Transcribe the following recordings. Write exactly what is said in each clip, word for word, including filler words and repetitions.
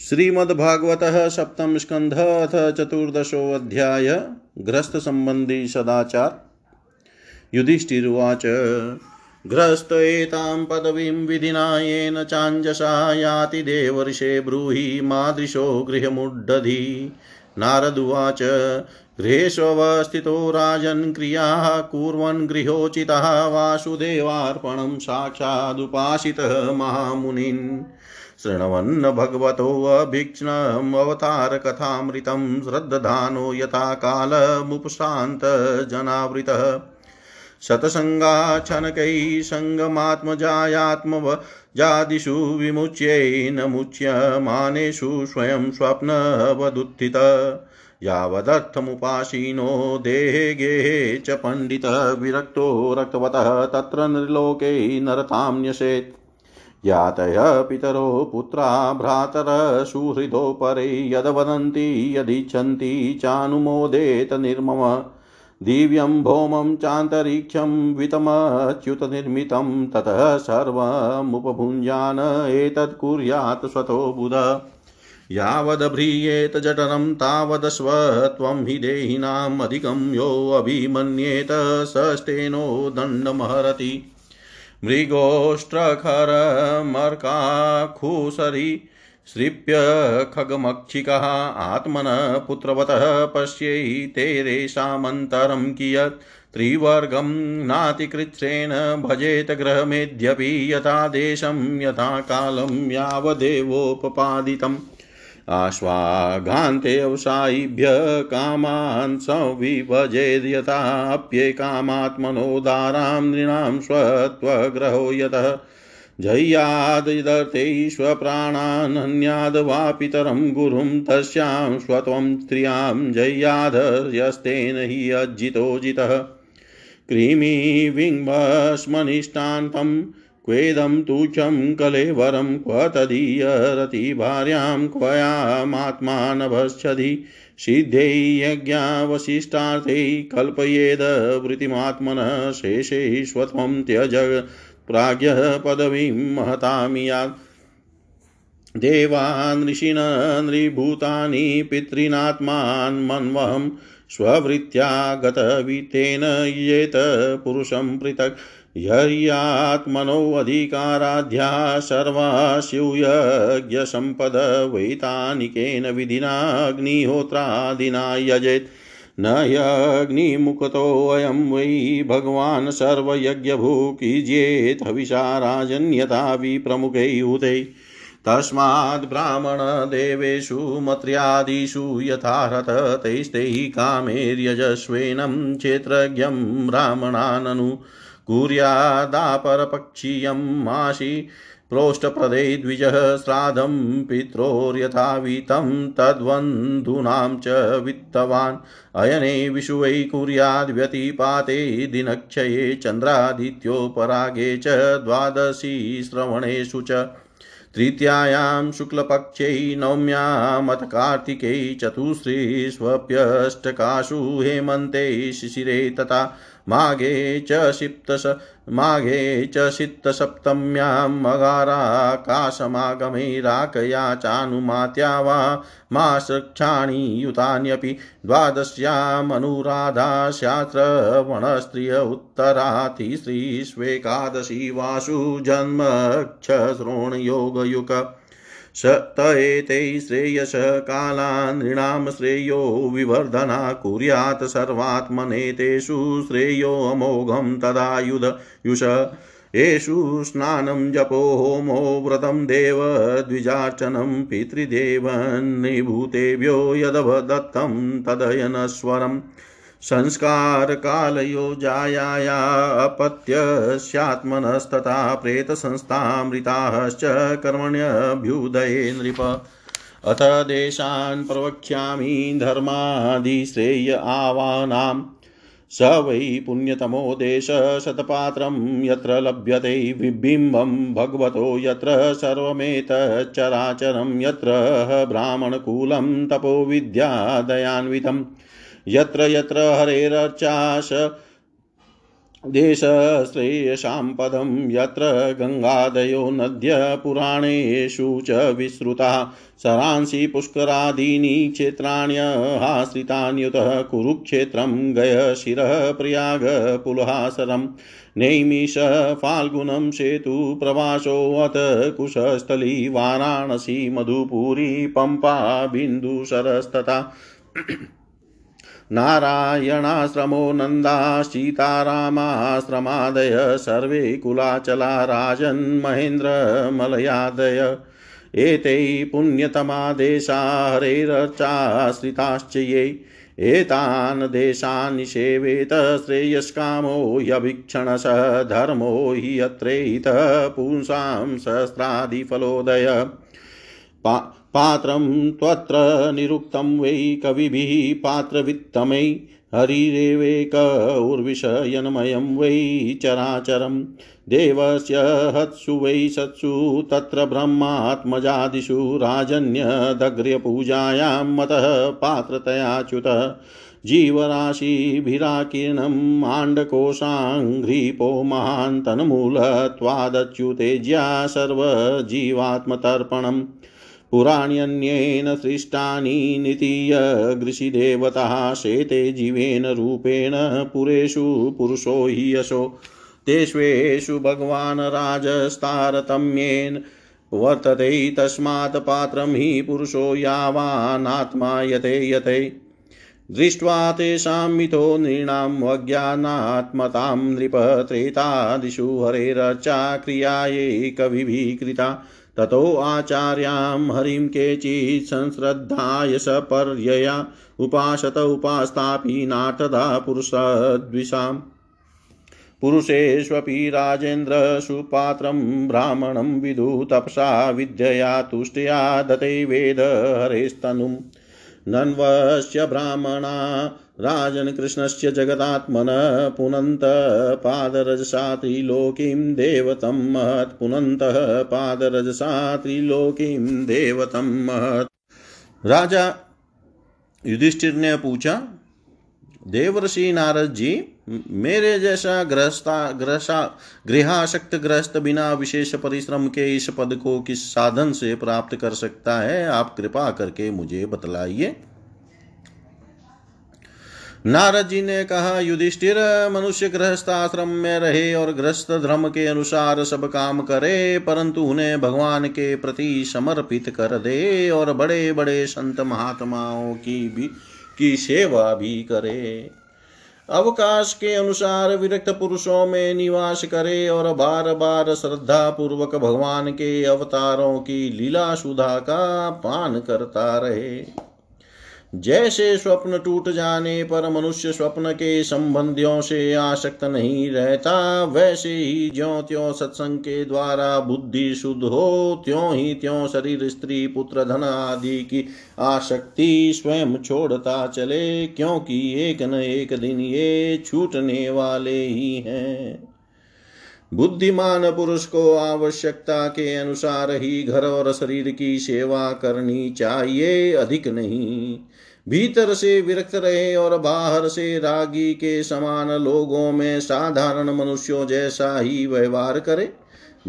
श्रीमद्भागवतः सप्तम स्कंध अथ चतुर्दशो अध्याय ग्रस्त संबंधी सदाचार। युधिष्ठिरुवाच ग्रस्त एतां पदवीं विधिना येन चाञ्जसा याति देवर्षे ब्रूहि मादृशो गृहमुड्डधी। नारदुवाच गृहेष्वस्थितो राजन् क्रियाः कुर्वन् गृहोचितः वासुदेवार्पणं साक्षादुपासितः महामुनिन्। शृण्वन्न भगवतो अभीक्ष्णम् अवतारकथामृतं श्रद्धानो यथा कालमुपशान्त जनावृतः। शतसङ्गाच्छनकैः सङ्गमात्मजायात्मजादिषु विमुच्यै न मुच्यमानेषु स्वयं स्वप्नवदुत्थितः। यावदर्थमुपासीनो देहे गेहे च पण्डितः विरक्तो रक्तवतः तत्र नृलोके नरतां न्यसेत्। यातय पितरो पुत्रा भ्रातर सुहृदो परे यद वदन्ति यदिच्छन्ति चानुमोदेत निर्मम। दिव्यं भौमं चान्तरिक्षं वितमच्युत निर्मितं ततः सर्वमुपभुञ्जान एतत् कुर्यात् स्वतो बुध। यावद् भ्रियेत जठरं तावद् स्वत्वं हि देहिनाम् अधिकं यो अभिमन्येत सस्तेनो दण्डमहरति। मृगोष्ट्रखरमर्काखूसरी सृप्य खगमक्षिकः आत्मनः पुत्रवतः पश्यैतेरेषामन्तरं कियत् त्रिवर्गं नातिकृच्छ्रेण भजेत गृहमेद्यपि यथा देशं यथा कालं यावदेवोपपादितम्। आश्वाघान्ते अवसायिभ्य कामान् संविभजेद् यथाप्येकामात्मनोदारां नृणां स्वत्वग्रहो यतः। जय्यादिदर्थे स्वप्राणानन्याद् वा पितरं गुरुं तस्यां स्वत्वं स्त्रियां जय्यादर्यस्तेन हि अज्जितो जितः। क्रीमी विङ्भस्मनिष्टान्तम् क्वेदं तुच्छं कलेवरं क्व तदीयरति भार्यां क्वयामात्मानभस्यति। सिद्धे यज्ञावशिष्टार्थे कल्पयेद वृत्तिमात्मनः शेषे स्वत्वं त्यज प्राज्ञः पदवीं महतामियात्। देवान् ऋषीन् नृभूतानि पितॄनात्मान् मन्वहं स्ववृत्त्या गतवितेन येत पुरुषं पृथक्। यत्मनो अधिकाराध्या सर्वास्युयज्ञसम्पद वैतानिकेन विधिनाग्निहोत्रादिना यजेत्। न ह्यग्निमुक्तोऽयं वै भगवान् सर्वयज्ञभूकिजेत् हविषा राजन्यथा विप्रमुखै हुते। तस्माद् ब्राह्मणदेवेषु मत्र्यादिषु यथारथ तैस्तैः कामेर्यजस्वेनं क्षेत्रज्ञं ब्राह्मणाननु कुर्यादापरपक्षीयं माशी प्रोष्ठप्रदे द्विजः। श्राद्धं पित्रोर्यथावितं तद्वन्धूनां च वित्तवान्। अयने विशुवै कुर्याद् व्यतिपाते दिनक्षये चन्द्रादित्योपरागे च द्वादशी श्रवणेषु च। तृतीयायां शुक्लपक्षे नवम्यामथ कार्तिके चतुश्री स्वप्यष्टकाशु हेमन्ते शिशिरे तथा माघे च सिप्तस माघे च सिप्तसप्तम्यां मगाराकाशमागमे राकया चानुमात्या वा मासक्षाणि युतान्यपि। द्वादश्याम् अनुराधा शास्त्रवणस्त्रिय उत्तराति श्रीष्वेकादशी वासु जन्मक्षश्रोणयोगयुक। सत एते श्रेयस काला नृणां श्रेयो विवर्धना कुर्यात् सर्वात्मनेतेषु श्रेयो अमोघं तदायुध युष। एषु स्नानं जपो होमो व्रतं देव द्विजार्चनं पितृदेवन्निभूतेभ्यो यदवदत्तं तदयनस्वरम्। संस्कार कालयो जायाया अपत्यस्यात्मनस्तथा प्रेतसंस्थामृताश्च कर्मण्यभ्युदये नृप। अथ देशान् प्रवक्ष्यामि धर्मादिश्रेय आवानाम्। स वै पुण्यतमो देश शतपात्रं यत्र लभ्यते विबिम्बं भगवतो यत्र सर्वमेतच्चराचरं यत्र ब्राह्मणकूलं तपो विद्यादयान्वितम्। यत्र यत्र हरेरर्चाश देश श्रेयसां पदं यत्र गंगादयो नद्य पुराणेषु च विश्रुता सरांसि पुष्करादीनि क्षेत्राण्यहाश्रितान्युतः कुरुक्षेत्रं गय शिरः प्रयाग पुलहासरं नैमिष फाल्गुनं सेतु प्रवासोऽथ कुशस्थली वाराणसी मधुपुरी पंपा बिन्दुसरस्तथा नारायणाश्रमो नंदा सीतारामाश्रमादय सर्वे कुलाचला राजन् महेन्द्रमलयादय एते पुण्यतमा देशा हरेरर्चाश्रिताश्च ये एतान् देशान् सेवेत श्रेयस्कामो यभिक्षणस धर्मो हि यत्रेत पुंसां सहस्रादिफलोदय पा पात्रं त्वत्र निरुक्तं वै कविभिः पात्रवित्तमै हरिरेवेक उर्विषयनमयं वै चराचरं देवस्य हत्सु वै सत्सु तत्र ब्रह्मात्मजादिषु राजन्यदग्र्यपूजायां मतः पात्रतयाच्युतः जीवराशिभिराकीर्णम् आण्डकोशाङ्घ्रिपो महान्तन्मूलत्वादच्युतेज्या सर्वजीवात्मतर्पणम् पुराण्यन्येन सृष्टानि नितीय गृषिदेवतः शेते जीवेन रूपेण पुरेषु पुरुषो हि यशो तेष्वेषु भगवान् राजस्तारतम्येन वर्तते तस्मात् पात्रं हि पुरुषो यावानात्मा यते यते दृष्ट्वा तेषां मिथो नृणां अज्ञानात्मतां नृपत्रेतादिषु हरेरर्चा क्रियायै कविभिः कृता ततो आचार्यां हरिं केचित् संश्रद्धाय सपर्यया उपासत उपास्तापि नाटदा पुरुषद्विषाम् पुरुषेष्वपि राजेन्द्र सुपात्रं ब्राह्मणं विदु तपसा विद्यया तुष्ट्या दते वेद हरेस्तनुम् नन्वस्य ब्राह्मणा राजन् कृष्णस्य जगदात्मनः पुनन्तः पादरजसा त्रिलोकीं देवतं महत् पुनन्तः पादरजसा त्रिलोकीं देवतं महत्। राजा युधिष्ठिर ने पूछा, देवर्षि नारद जी, मेरे जैसा गृहस्था गृहसा गृहाशक्त गृहस्थ बिना विशेष परिश्रम के इस पद को किस साधन से प्राप्त कर सकता है? आप कृपा करके मुझे बतलाइए। नारद जी ने कहा, युधिष्ठिर, मनुष्य गृहस्थ आश्रम में रहे और गृहस्थ धर्म के अनुसार सब काम करे, परंतु उन्हें भगवान के प्रति समर्पित कर दे और बड़े बड़े संत महात्माओं की भी की सेवा भी करे। अवकाश के अनुसार विरक्त पुरुषों में निवास करे और बार बार श्रद्धा पूर्वक भगवान के अवतारों की लीला सुधा का पान करता रहे। जैसे स्वप्न टूट जाने पर मनुष्य स्वप्न के संबंधियों से आसक्त नहीं रहता, वैसे ही ज्यों त्यों सत्संग के द्वारा बुद्धि शुद्ध हो, त्यों ही त्यों शरीर स्त्री पुत्र धन आदि की आसक्ति स्वयं छोड़ता चले, क्योंकि एक न एक दिन ये छूटने वाले ही हैं। बुद्धिमान पुरुष को आवश्यकता के अनुसार ही घर और शरीर की सेवा करनी चाहिए, अधिक नहीं। भीतर से विरक्त रहे और बाहर से रागी के समान लोगों में साधारण मनुष्यों जैसा ही व्यवहार करे।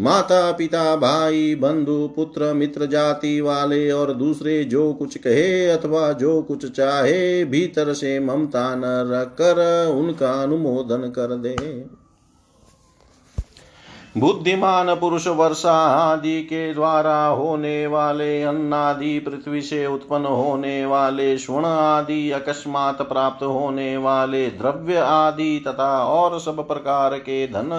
माता पिता भाई बंधु पुत्र मित्र जाति वाले और दूसरे जो कुछ कहे अथवा जो कुछ चाहे, भीतर से ममता न रखकर उनका अनुमोदन कर दे। बुद्धिमान पुरुष वर्षा आदि के द्वारा होने वाले, अन्नादि पृथ्वी से उत्पन्न होने वाले, स्वर्ण आदि अकस्मात प्राप्त होने वाले, द्रव्य आदि तथा और सब प्रकार के धन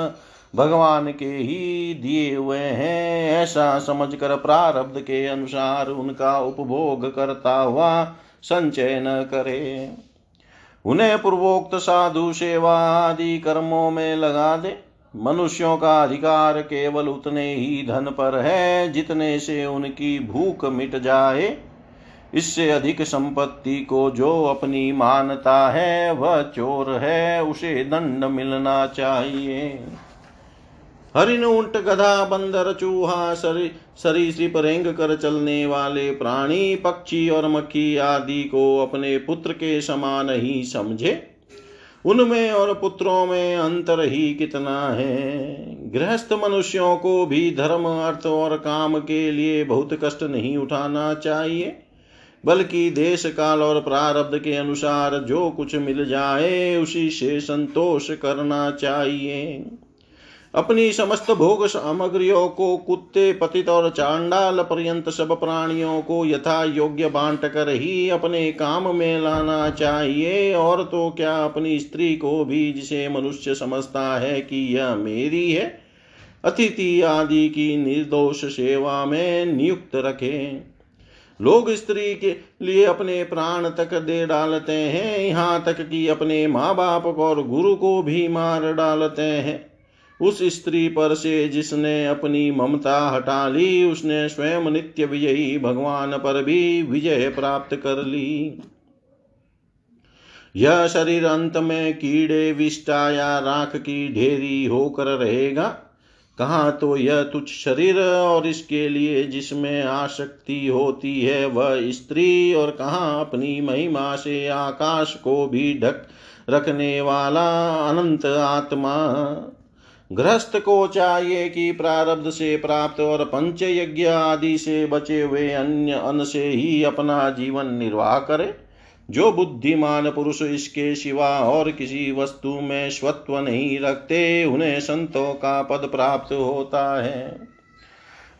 भगवान के ही दिए हुए हैं, ऐसा समझकर प्रारब्ध के अनुसार उनका उपभोग करता हुआ संचय न करे। उन्हें पूर्वोक्त साधु सेवा आदि कर्मों में लगा दे। मनुष्यों का अधिकार केवल उतने ही धन पर है जितने से उनकी भूख मिट जाए। इससे अधिक संपत्ति को जो अपनी मानता है वह चोर है, उसे दंड मिलना चाहिए। हरिण ऊंट गधा बंदर चूहा सरी सरीसृप रेंग कर चलने वाले प्राणी पक्षी और मक्खी आदि को अपने पुत्र के समान ही समझे। उनमें और पुत्रों में अंतर ही कितना है। गृहस्थ मनुष्यों को भी धर्म, अर्थ और काम के लिए बहुत कष्ट नहीं उठाना चाहिए, बल्कि देश, काल और प्रारब्ध के अनुसार जो कुछ मिल जाए उसी से संतोष करना चाहिए। अपनी समस्त भोग सामग्रियों को कुत्ते, पतित और चांडाल पर्यंत सब प्राणियों को यथा योग्य बांट कर ही अपने काम में लाना चाहिए। और तो क्या, अपनी स्त्री को भी, जिसे मनुष्य समझता है कि यह मेरी है, अतिथि आदि की निर्दोष सेवा में नियुक्त रखें। लोग स्त्री के लिए अपने प्राण तक दे डालते हैं, यहाँ तक कि अपने माँ बाप और गुरु को भी मार डालते हैं। उस स्त्री पर से जिसने अपनी ममता हटा ली, उसने स्वयं नित्य विजयी भगवान पर भी विजय प्राप्त कर ली। यह शरीर अंत में कीड़े, विष्ठा या राख की ढेरी होकर रहेगा। कहाँ तो यह तुच्छ शरीर और इसके लिए जिसमें आसक्ति होती है वह स्त्री, और कहाँ अपनी महिमा से आकाश को भी ढक रखने वाला अनंत आत्मा। गृहस्थ को चाहिए कि प्रारब्ध से प्राप्त और पंचयज्ञ आदि से बचे हुए अन्य अन्न से ही अपना जीवन निर्वाह करे। जो बुद्धिमान पुरुष इसके सिवा और किसी वस्तु में स्वत्व नहीं रखते, उन्हें संतों का पद प्राप्त होता है।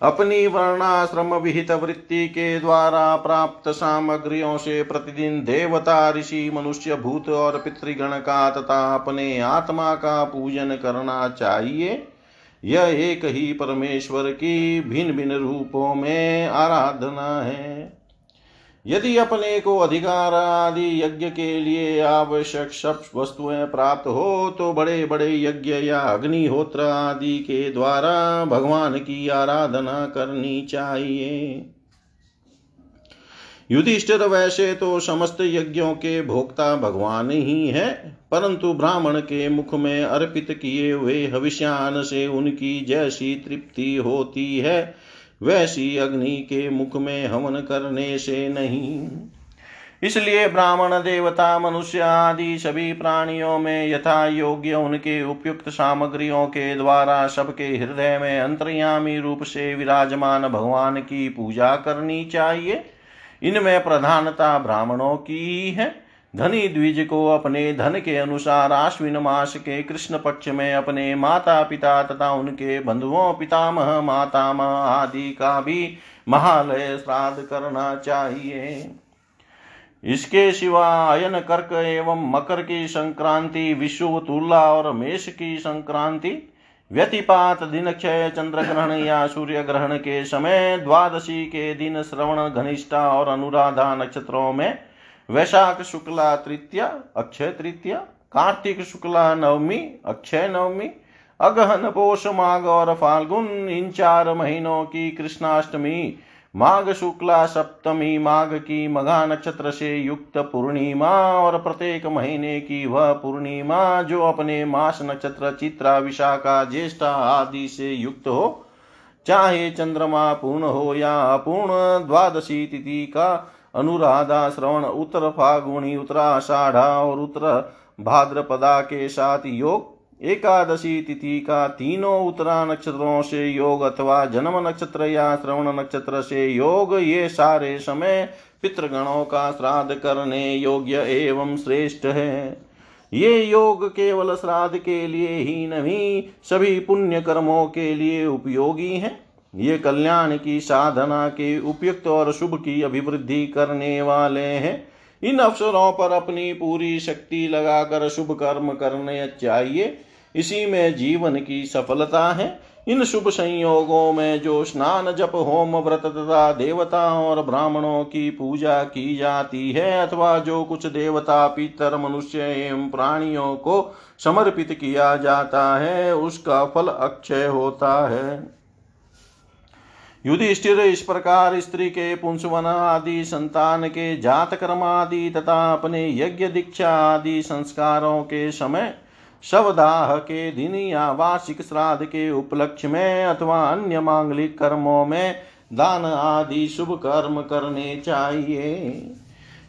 अपनी वर्णाश्रम विहित वृत्ति के द्वारा प्राप्त सामग्रियों से प्रतिदिन देवता, ऋषि, मनुष्य, भूत और पितृगण का तथा अपने आत्मा का पूजन करना चाहिए। यह एक ही परमेश्वर की भिन्न भिन्न रूपों में आराधना है। यदि अपने को अधिकार आदि यज्ञ के लिए आवश्यक सब वस्तुएं प्राप्त हो, तो बड़े बड़े यज्ञ या अग्निहोत्र आदि के द्वारा भगवान की आराधना करनी चाहिए। युधिष्ठिर, वैसे तो समस्त यज्ञों के भोक्ता भगवान ही है, परंतु ब्राह्मण के मुख में अर्पित किए हुए हविष्यान से उनकी जैसी तृप्ति होती है वैसी अग्नि के मुख में हवन करने से नहीं। इसलिए ब्राह्मण देवता, मनुष्य आदि सभी प्राणियों में यथा योग्य उनके उपयुक्त सामग्रियों के द्वारा सबके हृदय में अंतर्यामी रूप से विराजमान भगवान की पूजा करनी चाहिए। इनमें प्रधानता ब्राह्मणों की है। धनी द्विज को अपने धन के अनुसार आश्विन मास के कृष्ण पक्ष में अपने माता पिता तथा उनके बंधुओं, पितामह, मातामह आदि का भी महालय श्राद्ध करना चाहिए। इसके सिवा अयन, कर्क एवं मकर की संक्रांति, विषु, तुला और मेष की संक्रांति, व्यतिपात दिन, क्षय, चंद्र ग्रहण या सूर्य ग्रहण के समय, द्वादशी के दिन, श्रवण, घनिष्ठा और अनुराधा नक्षत्रों में वैशाख शुक्ला तृतीया, अक्षय तृतीया, कार्तिक शुक्ला नवमी, अक्षय नवमी, अगहन, पोष, माघ और फाल्गुन, इन चार महीनों की कृष्णाष्टमी, माघ शुक्ला सप्तमी, माघ की मघा नक्षत्र से युक्त पूर्णिमा और प्रत्येक महीने की वह पूर्णिमा जो अपने मास नक्षत्र चित्रा, विशाखा, ज्येष्ठा आदि से युक्त हो, चाहे चंद्रमा पूर्ण हो या अपूर्ण, द्वादशी तिथि का अनुराधा, श्रवण, उत्तर फागुणी, उत्तराषाढ़ा और उत्तर भाद्रपदा के साथ योग, एकादशी तिथि का तीनों उत्तरा नक्षत्रों से योग अथवा जन्म नक्षत्र या श्रवण नक्षत्र से योग, ये सारे समय पितृगणों का श्राद्ध करने योग्य एवं श्रेष्ठ है। ये योग केवल श्राद्ध के लिए ही नहीं, सभी पुण्य कर्मों के लिए उपयोगी हैं। ये कल्याण की साधना के उपयुक्त और शुभ की अभिवृद्धि करने वाले हैं। इन अवसरों पर अपनी पूरी शक्ति लगाकर शुभ कर्म करने चाहिए, इसी में जीवन की सफलता है। इन शुभ संयोगों में जो स्नान, जप, होम, व्रत तथा देवताओं और ब्राह्मणों की पूजा की जाती है अथवा जो कुछ देवता, पितर, मनुष्य एवं प्राणियों को समर्पित किया जाता है, उसका फल अक्षय होता है। युधिष्ठिर, इस प्रकार स्त्री के पुंसवन आदि, संतान के जात कर्म आदि तथा अपने यज्ञ, दीक्षा आदि संस्कारों के समय, शवदाह के दिन या वार्षिक श्राद्ध के उपलक्ष्य में अथवा अन्य मांगलिक कर्मों में दान आदि शुभ कर्म करने चाहिए।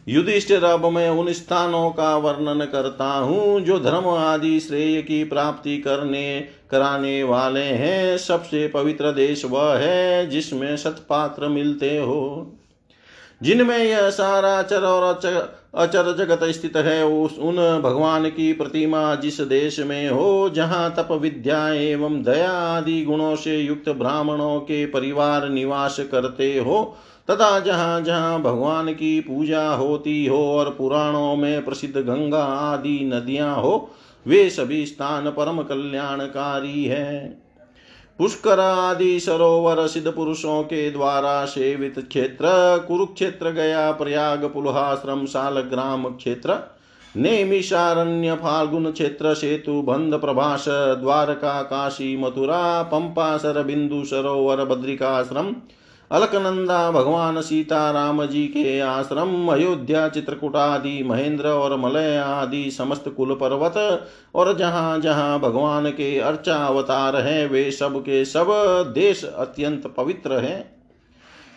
युधिष्ठिर अब मैं उन स्थानों का वर्णन करता हूँ जो धर्म आदि श्रेय की प्राप्ति करने कराने वाले हैं। सबसे पवित्र देश वह है जिसमें सत्पात्र मिलते हो, जिनमें यह सारा चर और अचर जगत स्थित है। उस उन भगवान की प्रतिमा जिस देश में हो जहाँ तप विद्या एवं दया आदि गुणों से युक्त ब्राह्मणों के परिवार निवास करते हो तथा जहाँ जहाँ भगवान की पूजा होती हो और पुराणों में प्रसिद्ध गंगा आदि नदियाँ हो, वे सभी स्थान परम कल्याणकारी हैं। पुष्कर आदि सरोवर सिद्ध पुरुषों के द्वारा सेवित क्षेत्र, कुरुक्षेत्र, गया, प्रयाग, पुलहाश्रम, सालग्राम क्षेत्र, नैमिषारण्य, फाल्गुन क्षेत्र, सेतु बंध, प्रभास, द्वारका, काशी, मथुरा, पंपासर, बिंदु सरोवर, बद्रिकाश्रम, अलकनंदा, भगवान सीताराम जी के आश्रम, अयोध्या, चित्रकूट आदि महेंद्र और मलय आदि समस्त कुल पर्वत और जहाँ जहाँ भगवान के अर्चा अवतार हैं, वे सब के सब देश अत्यंत पवित्र हैं।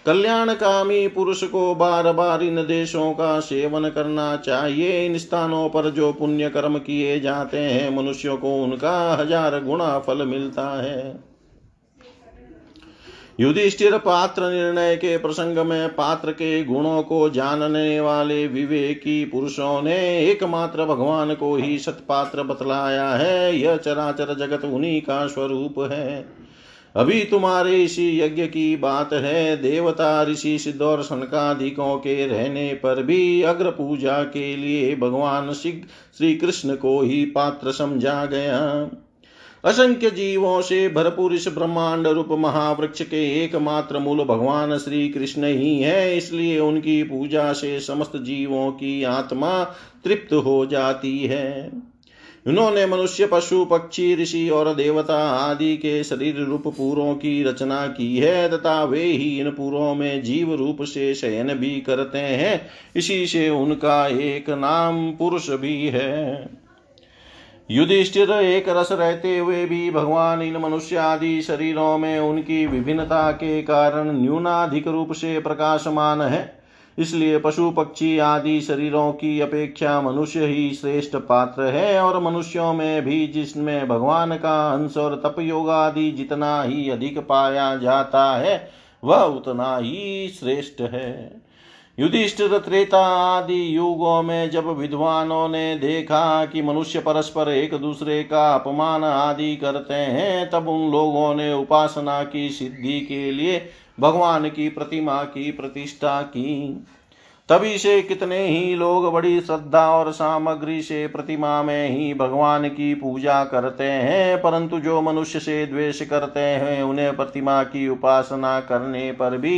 कल्याणकामी पुरुष को बार बार इन देशों का सेवन करना चाहिए। इन स्थानों पर जो पुण्य कर्म किए जाते हैं, मनुष्यों को उनका हजार गुणा फल मिलता है। युधिष्ठिर पात्र निर्णय के प्रसंग में पात्र के गुणों को जानने वाले विवेकी पुरुषों ने एकमात्र भगवान को ही सत्पात्र बतलाया है। यह चराचर जगत उन्हीं का स्वरूप है। अभी तुम्हारे इसी यज्ञ की बात है। देवता, ऋषि, सिद्ध और सनकादिकों के रहने पर भी अग्र पूजा के लिए भगवान श्री कृष्ण को ही पात्र समझा गया। असंख्य जीवों से भरपूर इस ब्रह्मांड रूप महावृक्ष के एकमात्र मूल भगवान श्री कृष्ण ही है, इसलिए उनकी पूजा से समस्त जीवों की आत्मा तृप्त हो जाती है। उन्होंने मनुष्य, पशु, पक्षी, ऋषि और देवता आदि के शरीर रूप पूरों की रचना की है तथा वे ही इन पूरों में जीव रूप से शयन भी करते हैं, इसी से उनका एक नाम पुरुष भी है। युधिष्ठिर एक रस रहते हुए भी भगवान इन मनुष्य आदि शरीरों में उनकी विभिन्नता के कारण न्यूनाधिक रूप से प्रकाशमान है, इसलिए पशु, पक्षी आदि शरीरों की अपेक्षा मनुष्य ही श्रेष्ठ पात्र है। और मनुष्यों में भी जिसमें भगवान का अंश और तपयोग आदि जितना ही अधिक पाया जाता है, वह उतना ही श्रेष्ठ है। युधिष्ठिर त्रेता आदि युगों में जब विद्वानों ने देखा कि मनुष्य परस्पर एक दूसरे का अपमान आदि करते हैं, तब उन लोगों ने उपासना की सिद्धि के लिए भगवान की प्रतिमा की प्रतिष्ठा की। तभी से कितने ही लोग बड़ी श्रद्धा और सामग्री से प्रतिमा में ही भगवान की पूजा करते हैं, परंतु जो मनुष्य से द्वेष करते हैं उन्हें प्रतिमा की उपासना करने पर भी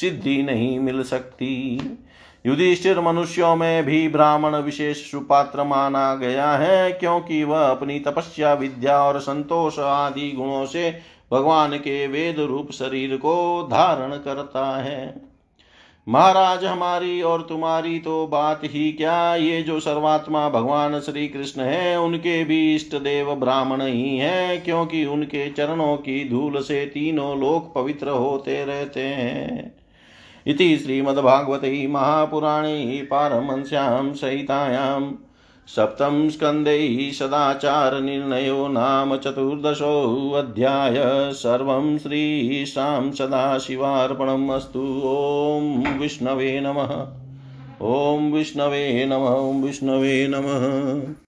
सिद्धि नहीं मिल सकती। युधिष्ठिर मनुष्यों में भी ब्राह्मण विशेष सुपात्र माना गया है, क्योंकि वह अपनी तपस्या, विद्या और संतोष आदि गुणों से भगवान के वेद रूप शरीर को धारण करता है। महाराज, हमारी और तुम्हारी तो बात ही क्या, ये जो सर्वात्मा भगवान श्री कृष्ण हैं उनके भी इष्ट देव ब्राह्मण ही हैं, क्योंकि उनके चरणों की धूल से तीनों लोक पवित्र होते रहते हैं। इति श्रीमद्भागवते महापुराणे पारमहंस्यां संहितायां सप्तम स्कंदे सदाचार निर्णयो नाम चतुर्दशोऽध्याय। सर्वं श्री शाम सदाशिवार्पणमस्तु। ओम विष्णवे नमः। ओम विष्णवे नमः। ओम विष्णवे नमः।